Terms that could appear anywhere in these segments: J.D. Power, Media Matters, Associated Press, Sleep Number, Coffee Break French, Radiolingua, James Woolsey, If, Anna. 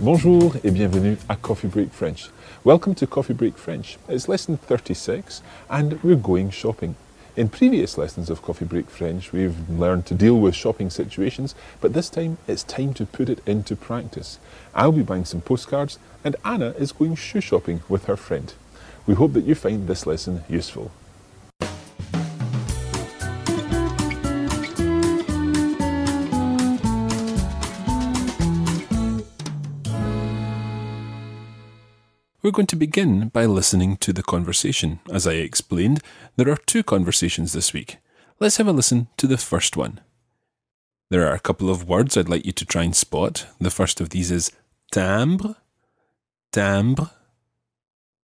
Bonjour et bienvenue à Coffee Break French. Welcome to Coffee Break French. It's lesson 36 and we're going shopping. In previous lessons of Coffee Break French, we've learned to deal with shopping situations, but this time it's time to put it into practice. I'll be buying some postcards and Anna is going shoe shopping with her friend. We hope that you find this lesson useful. We're going to begin by listening to the conversation. As I explained, there are two conversations this week. Let's have a listen to the first one. There are a couple of words I'd like you to try and spot. The first of these is timbre, timbre.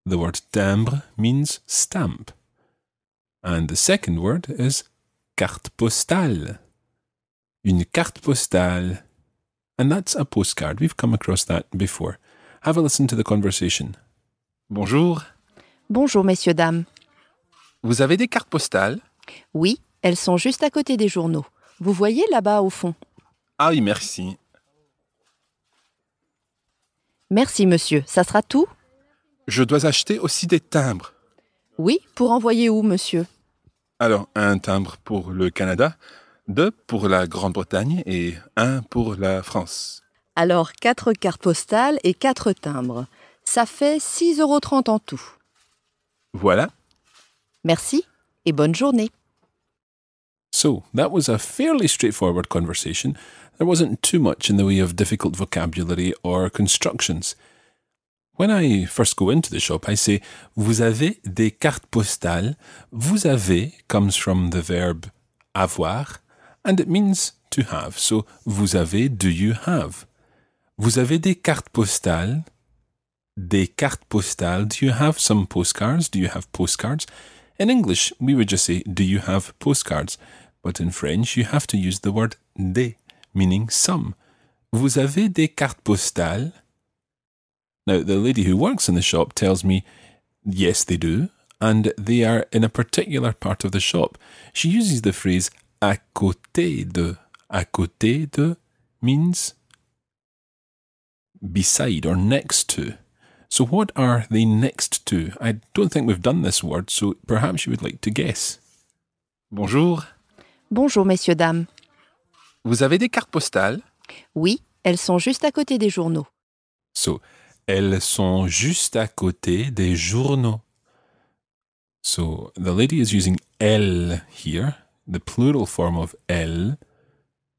The word timbre means stamp. And the second word is carte postale, une carte postale. And that's a postcard. We've come across that before. Have a listen to the conversation. Bonjour. Bonjour, messieurs, dames. Vous avez des cartes postales? Oui, elles sont juste à côté des journaux. Vous voyez là-bas au fond? Ah oui, merci. Merci, monsieur. Ça sera tout? Je dois acheter aussi des timbres. Oui, pour envoyer où, monsieur? Alors, un timbre pour le Canada, 2 pour la Grande-Bretagne et 1 pour la France. Alors, 4 cartes postales et 4 timbres. Ça fait 6,30 € en tout. Voilà. Merci et bonne journée. So, that was a fairly straightforward conversation. There wasn't too much in the way of difficult vocabulary or constructions. When I first go into the shop, I say, vous avez des cartes postales. Vous avez comes from the verb avoir, and it means to have. So, vous avez, do you have? Vous avez des cartes postales? Des cartes postales. Do you have some postcards? Do you have postcards? In English, we would just say, do you have postcards? But in French, you have to use the word des, meaning some. Vous avez des cartes postales? Now, the lady who works in the shop tells me, yes, they do, and they are in a particular part of the shop. She uses the phrase à côté de. À côté de means beside or next to. So what are they next to? I don't think we've done this word, so perhaps you would like to guess. Bonjour. Bonjour, messieurs, dames. Vous avez des cartes postales? Oui, elles sont juste à côté des journaux. So, elles sont juste à côté des journaux. So, the lady is using elle here, the plural form of elle,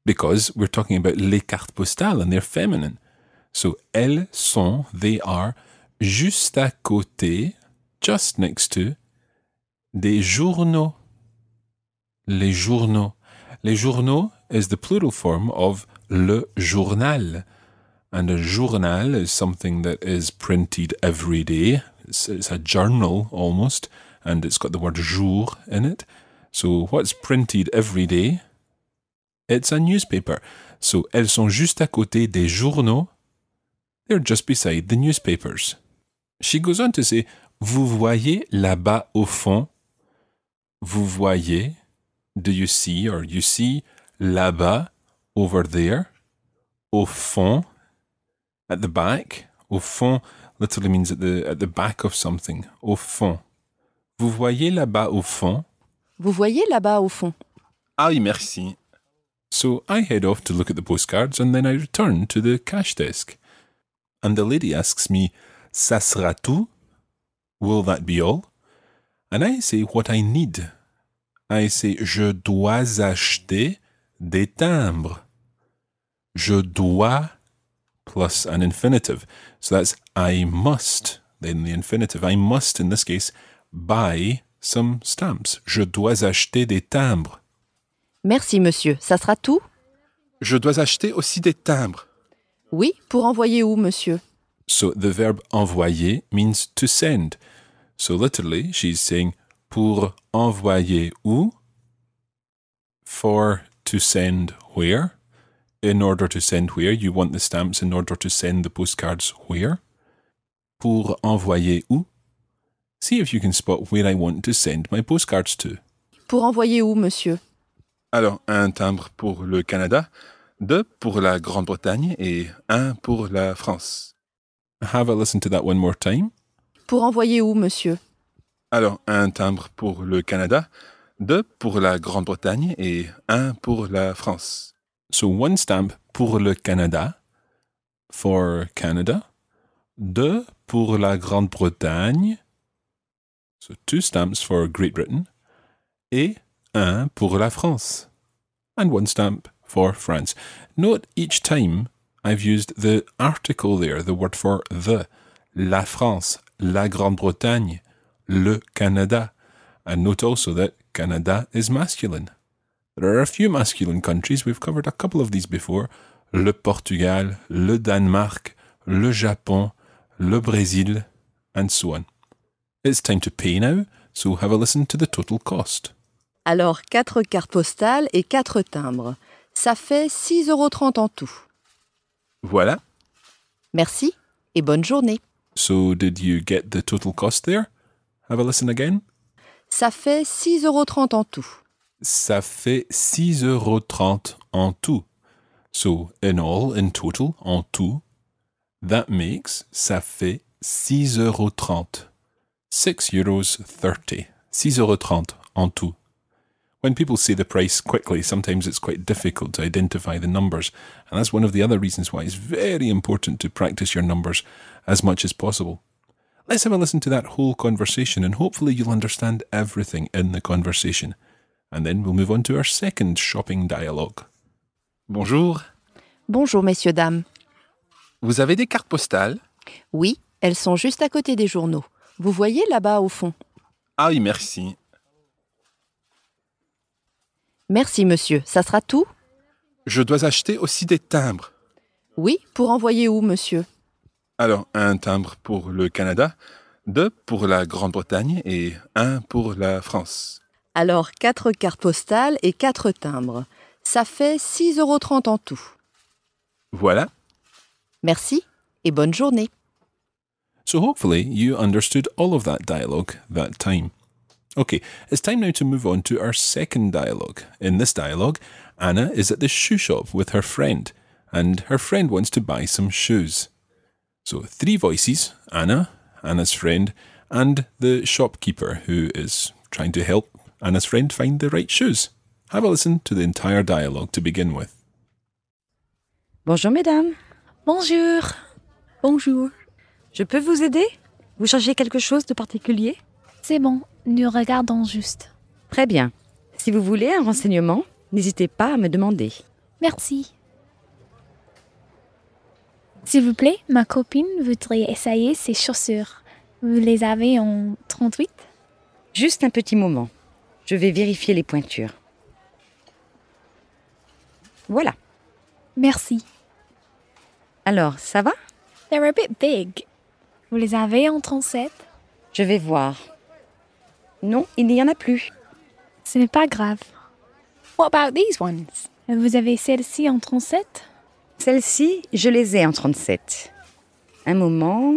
because we're talking about les cartes postales and they're feminine. So, elles sont, they are, juste à côté, just next to, des journaux. Les journaux. Les journaux is the plural form of le journal. And a journal is something that is printed every day. It's a journal almost, and it's got the word jour in it. So, what's printed every day? It's a newspaper. So, elles sont juste à côté des journaux. They're just beside the newspapers. She goes on to say, vous voyez là-bas au fond. Vous voyez do you see, or you see là-bas, over there, au fond, at the back. Au fond literally means at the back of something. Au fond. Vous voyez là-bas au fond? Vous voyez là-bas au fond? Ah oui, merci. So I head off to look at the postcards, and then I return to the cash desk. And the lady asks me, Ça sera tout? Will that be all? And I say what I need. I say, je dois acheter des timbres. Je dois plus an infinitive. So that's I must, then the infinitive. I must, in this case, buy some stamps. Je dois acheter des timbres. Merci, monsieur. Ça sera tout? Je dois acheter aussi des timbres. Oui, pour envoyer où, monsieur? So the verb envoyer means to send. So literally, she's saying pour envoyer où? For to send where? In order to send where? You want the stamps in order to send the postcards where? Pour envoyer où? See if you can spot where I want to send my postcards to. Pour envoyer où, monsieur? Alors, un timbre pour le Canada, deux pour la Grande-Bretagne et un pour la France. Have a listen to that one more time. Pour envoyer où, monsieur? Alors, un timbre pour le Canada, deux pour la Grande-Bretagne et un pour la France. So, one stamp pour le Canada, for Canada, deux pour la Grande-Bretagne, so two stamps for Great Britain, et un pour la France, and one stamp for France. Note each time I've used the article there, the word for the, la France, la Grande-Bretagne, le Canada. And note also that Canada is masculine. There are a few masculine countries, we've covered a couple of these before, le Portugal, le Danemark, le Japon, le Brésil, and so on. It's time to pay now, so have a listen to the total cost. Alors, 4 cartes postales et 4 timbres. Ça fait 6,30 € en tout. Voilà. Merci et bonne journée. So, did you get the total cost there? Have a listen again. Ça fait 6,30 € en tout. Ça fait 6,30 € en tout. So, in all, in total, en tout, that makes, ça fait 6,30 €. €6.30. 6,30 € en tout. When people say the price quickly, sometimes it's quite difficult to identify the numbers, and that's one of the other reasons why it's very important to practice your numbers as much as possible. Let's have a listen to that whole conversation, and hopefully you'll understand everything in the conversation. And then we'll move on to our second shopping dialogue. Bonjour. Bonjour, messieurs, dames. Vous avez des cartes postales? Oui, elles sont juste à côté des journaux. Vous voyez là-bas au fond? Ah oui, merci. Merci, monsieur. Ça sera tout? Je dois acheter aussi des timbres. Oui, pour envoyer où, monsieur? Alors, un timbre pour le Canada, deux pour la Grande-Bretagne et un pour la France. Alors, 4 cartes postales et 4 timbres. Ça fait 6,30 € en tout. Voilà. Merci et bonne journée. So hopefully you understood all of that dialogue that time. Okay, it's time now to move on to our second dialogue. In this dialogue, Anna is at the shoe shop with her friend, and her friend wants to buy some shoes. So 3 voices, Anna, Anna's friend, and the shopkeeper who is trying to help Anna's friend find the right shoes. Have a listen to the entire dialogue to begin with. Bonjour, mesdames. Bonjour. Bonjour. Je peux vous aider? Vous cherchez quelque chose de particulier? C'est bon. Nous regardons juste. Très bien. Si vous voulez un renseignement, n'hésitez pas à me demander. Merci. S'il vous plaît, ma copine voudrait essayer ses chaussures. Vous les avez en 38? Juste un petit moment. Je vais vérifier les pointures. Voilà. Merci. Alors, ça va? They're a bit big. Vous les avez en 37? Je vais voir. Non, il n'y en a plus. Ce n'est pas grave. What about these ones? Vous avez celle-ci en 37? Celle-ci, je les ai en 37. Un moment.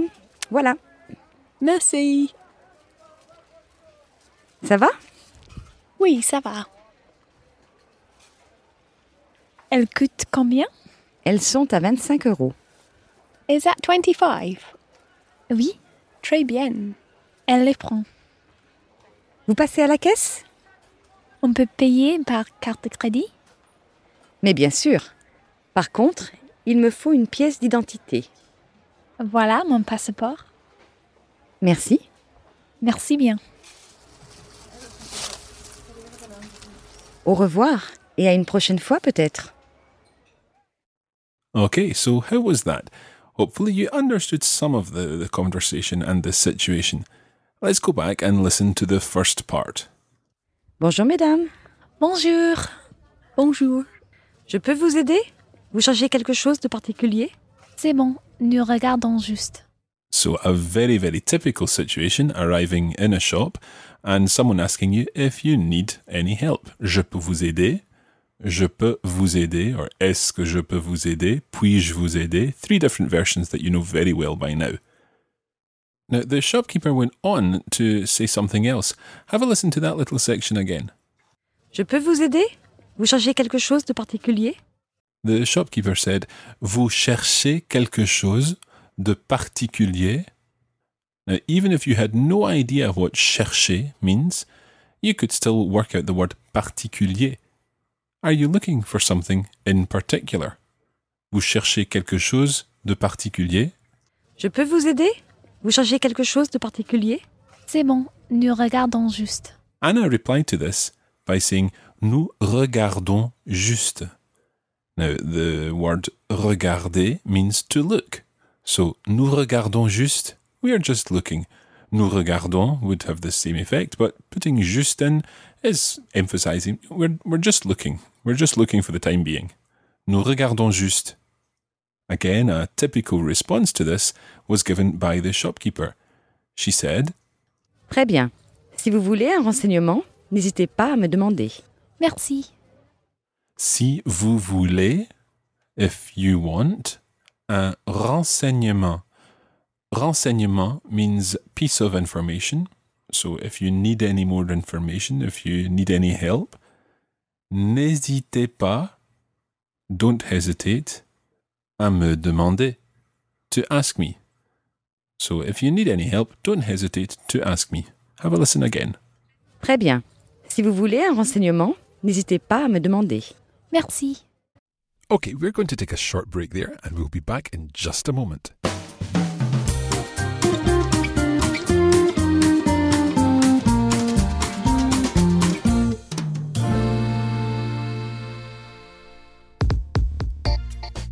Voilà. Merci. Ça va? Oui, ça va. Elles coûtent combien? Elles sont à 25 €. Is that 25? Oui. Très bien. Elle les prend. Vous passez à la caisse? On peut payer par carte de crédit? Mais bien sûr. Par contre, il me faut une pièce d'identité. Voilà mon passeport. Merci. Merci bien. Au revoir et à une prochaine fois peut-être. Okay, so how was that? Hopefully you understood some of the conversation and the situation. Let's go back and listen to the first part. Bonjour mesdames. Bonjour. Bonjour. Je peux vous aider? Vous cherchez quelque chose de particulier? C'est bon, nous regardons juste. So a very, very typical situation, arriving in a shop and someone asking you if you need any help. Je peux vous aider? Je peux vous aider? Or est-ce que je peux vous aider? Puis-je vous aider? Three different versions that you know very well by now. Now, the shopkeeper went on to say something else. Have a listen to that little section again. Je peux vous aider? Vous cherchez quelque chose de particulier? The shopkeeper said, vous cherchez quelque chose de particulier. Now, even if you had no idea what chercher means, you could still work out the word particulier. Are you looking for something in particular? Vous cherchez quelque chose de particulier? Je peux vous aider? Vous cherchez quelque chose de particulier? C'est bon, nous regardons juste. Anna replied to this by saying, nous regardons juste. Now, the word regarder means to look. So, nous regardons juste, we are just looking. Nous regardons would have the same effect, but putting juste in is emphasizing we're just looking. We're just looking for the time being. Nous regardons juste. Again, a typical response to this was given by the shopkeeper. She said, Très bien. Si vous voulez un renseignement, n'hésitez pas à me demander. Merci. Si vous voulez, if you want, un renseignement. Renseignement means piece of information. So if you need any more information, if you need any help, n'hésitez pas, don't hesitate, à me demander, to ask me. So if you need any help, don't hesitate to ask me. Have a listen again. Très bien. Si vous voulez un renseignement, n'hésitez pas à me demander. Merci. Okay, we're going to take a short break there and we'll be back in just a moment.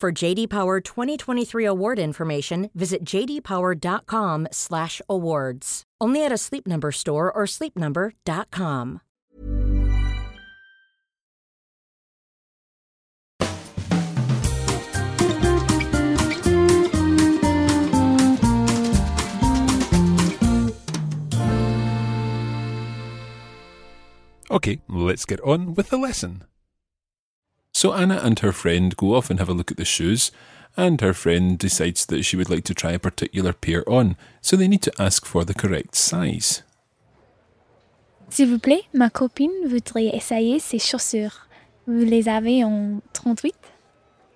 For J.D. Power 2023 award information, visit jdpower.com/awards. Only at a Sleep Number store or sleepnumber.com. Okay, let's get on with the lesson. So Anna and her friend go off and have a look at the shoes, and her friend decides that she would like to try a particular pair on, so they need to ask for the correct size. S'il vous plaît, ma copine voudrait essayer ces chaussures. Vous les avez en 38?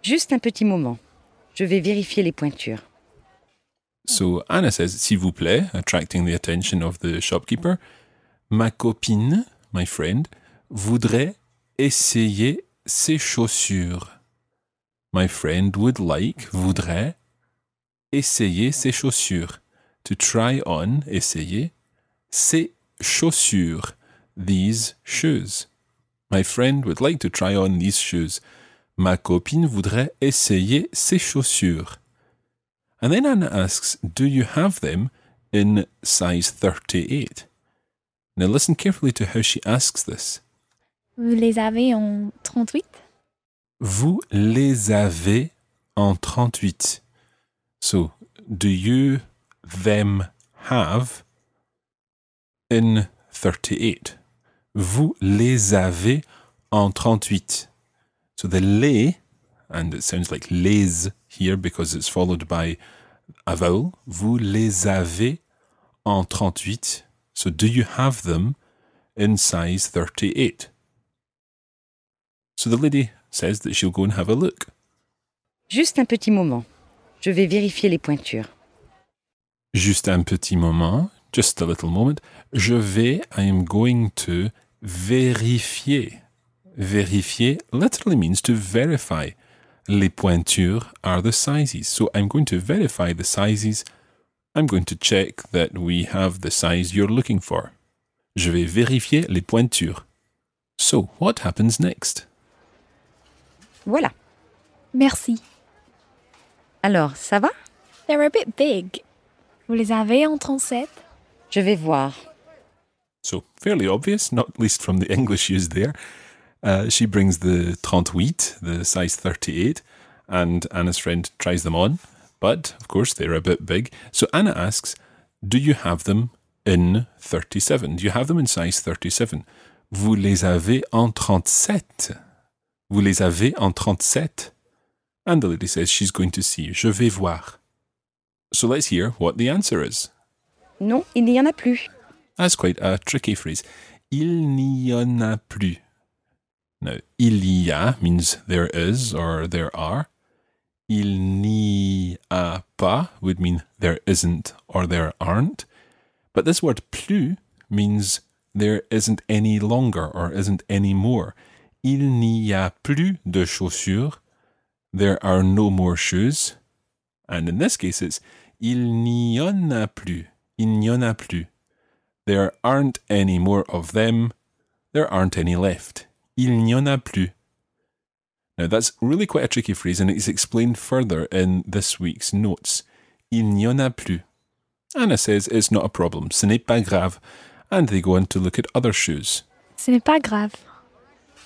Juste un petit moment. Je vais vérifier les pointures. So Anna says, s'il vous plaît, attracting the attention of the shopkeeper. Ma copine, my friend, voudrait essayer ses chaussures. My friend would like, voudrait, essayer ses chaussures. To try on, essayer, ses chaussures, these shoes. My friend would like to try on these shoes. Ma copine voudrait essayer ses chaussures. And then Anna asks, do you have them in size 38? Now listen carefully to how she asks this. Vous les avez en 38? Vous les avez en 38. So, do you them have in 38? Vous les avez en 38. So the les, and it sounds like les here because it's followed by a vowel. Vous les avez en 38. So, do you have them in size 38? So the lady says that she'll go and have a look. Juste un petit moment. Je vais vérifier les pointures. Juste un petit moment. Just a little moment. Je vais, I am going to, vérifier. Vérifier literally means to verify. Les pointures are the sizes. So I'm going to verify the sizes. I'm going to check that we have the size you're looking for. Je vais vérifier les pointures. So, what happens next? Voilà. Merci. Alors, ça va? They're a bit big. Vous les avez en 37? Je vais voir. So, fairly obvious, not least from the English used there. She brings the 38, the size 38, and Anna's friend tries them on. But, of course, they're a bit big. So Anna asks, do you have them in 37? Do you have them in size 37? Vous les avez en 37? Vous les avez en 37? And the lady says she's going to see. Je vais voir. So let's hear what the answer is. Non, il n'y en a plus. That's quite a tricky phrase. Il n'y en a plus. Now, il y a means there is or there are. Il n'y a pas would mean there isn't or there aren't. But this word plus means there isn't any longer or isn't any more. Il n'y a plus de chaussures. There are no more shoes. And in this case it's il n'y en a plus. Il n'y en a plus. There aren't any more of them. There aren't any left. Il n'y en a plus. Now, that's really quite a tricky phrase, and it's explained further in this week's notes. Il n'y en a plus. Anna says it's not a problem. Ce n'est pas grave. And they go on to look at other shoes. Ce n'est pas grave.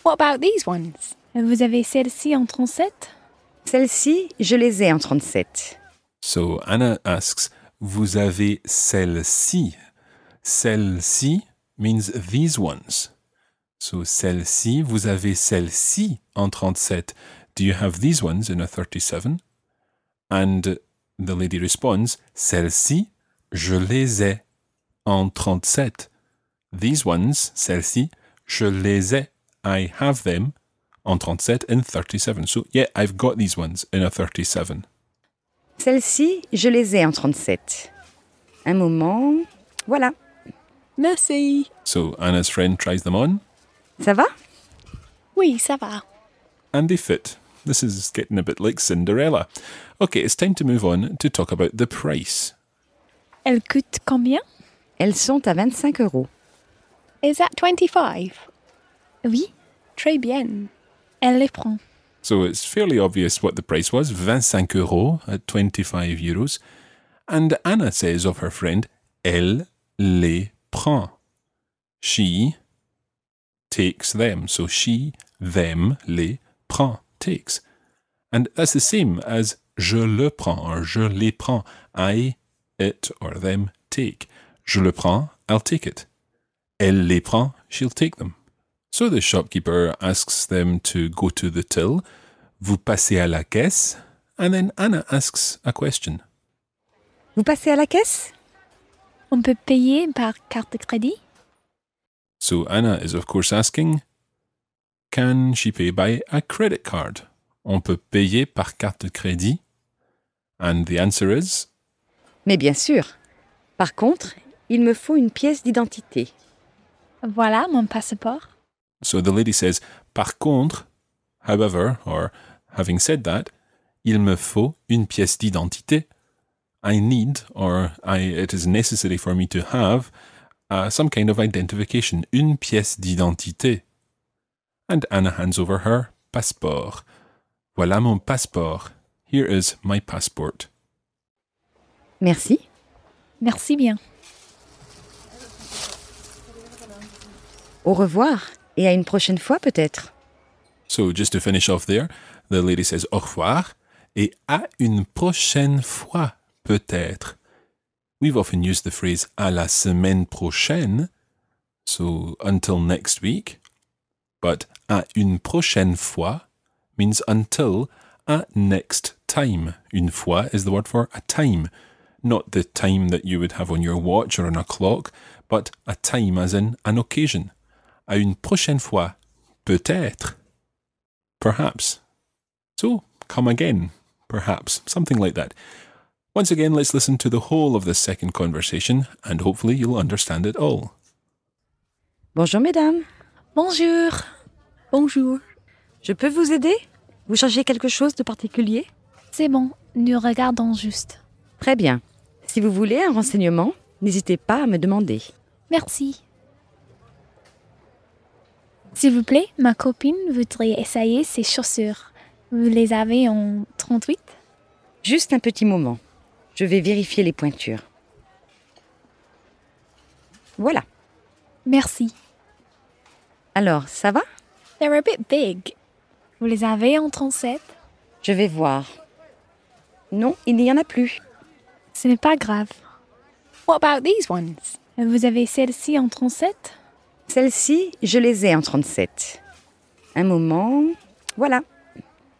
What about these ones? Vous avez celles-ci en 37? Celles-ci, je les ai en 37. So, Anna asks, vous avez celles-ci? Celles-ci means these ones. So, celle-ci, vous avez celle-ci en 37. Do you have these ones in a 37? And the lady responds, celle-ci, je les ai en 37. These ones, celle-ci, je les ai. I have them en 37 in 37. So, yeah, I've got these ones in a 37. Celle-ci, je les ai en 37. Un moment, voilà. Merci. So, Anna's friend tries them on. Ça va? Oui, ça va. And they fit. This is getting a bit like Cinderella. Okay, it's time to move on to talk about the price. Elles coûtent combien? Elles sont à 25 euros. Is that 25? Oui. Très bien. Elle les prend. So it's fairly obvious what the price was, 25 euros, at 25 euros. And Anna says of her friend, elle les prend. She takes them. So she, them, les prend, takes. And that's the same as je le prends or je les prends. I, it, or them, take. Je le prends, I'll take it. Elle les prend, she'll take them. So the shopkeeper asks them to go to the till. Vous passez à la caisse? And then Anna asks a question. Vous passez à la caisse? On peut payer par carte de crédit? So Anna is of course asking, can she pay by a credit card? On peut payer par carte de crédit? And the answer is... Mais bien sûr. Par contre, il me faut une pièce d'identité. Voilà mon passeport. So the lady says, par contre, however, or having said that, il me faut une pièce d'identité. I need, or it is necessary for me to have, some kind of identification. Une pièce d'identité. And Anna hands over her passeport. Voilà mon passeport. Here is my passport. Merci. Merci bien. Au revoir, et à une prochaine fois peut-être. So, just to finish off there, the lady says au revoir, et à une prochaine fois peut-être. We've often used the phrase à la semaine prochaine, so until next week, but à une prochaine fois means until, a next time. Une fois is the word for a time, not the time that you would have on your watch or on a clock, but a time as in an occasion. À une prochaine fois, peut-être, perhaps. So, come again, perhaps, something like that. Once again, let's listen to the whole of this second conversation, and hopefully you'll understand it all. Bonjour, mesdames. Bonjour. Bonjour. Je peux vous aider? Vous cherchez quelque chose de particulier? C'est bon, nous regardons juste. Très bien. Si vous voulez un renseignement, n'hésitez pas à me demander. Merci. S'il vous plaît, ma copine voudrait essayer ses chaussures. Vous les avez en 38? Juste un petit moment. Je vais vérifier les pointures. Voilà. Merci. Alors, ça va? They're a bit big. Vous les avez en 37? Je vais voir. Non, il n'y en a plus. Ce n'est pas grave. What about these ones? Vous avez celle-ci en 37? Celles-ci, je les ai en 37. Un moment, voilà.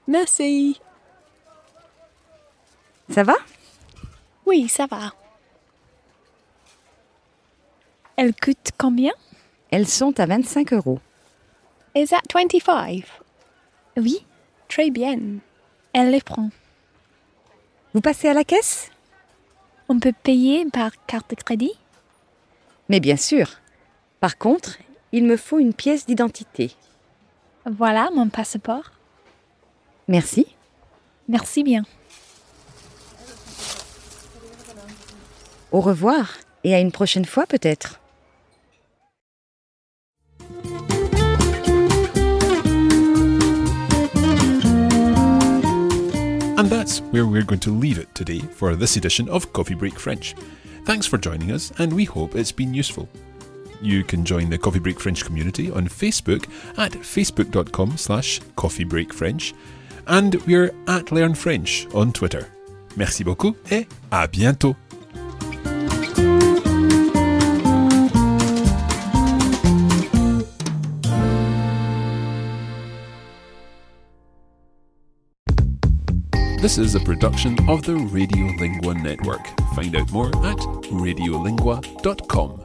Merci. Ça va? Oui, ça va. Elles coûtent combien? Elles sont à 25 euros. Is that 25? Oui, très bien. Elle les prend. Vous passez à la caisse? On peut payer par carte de crédit? Mais bien sûr. Par contre, il me faut une pièce d'identité. Voilà mon passeport. Merci. Merci bien. Au revoir et à une prochaine fois peut-être. And that's where we're going to leave it today for this edition of Coffee Break French. Thanks for joining us, and we hope it's been useful. You can join the Coffee Break French community on Facebook at facebook.com/coffeebreakfrench, and we're at Learn French on Twitter. Merci beaucoup et à bientôt. This is a production of the Radiolingua Network. Find out more at radiolingua.com.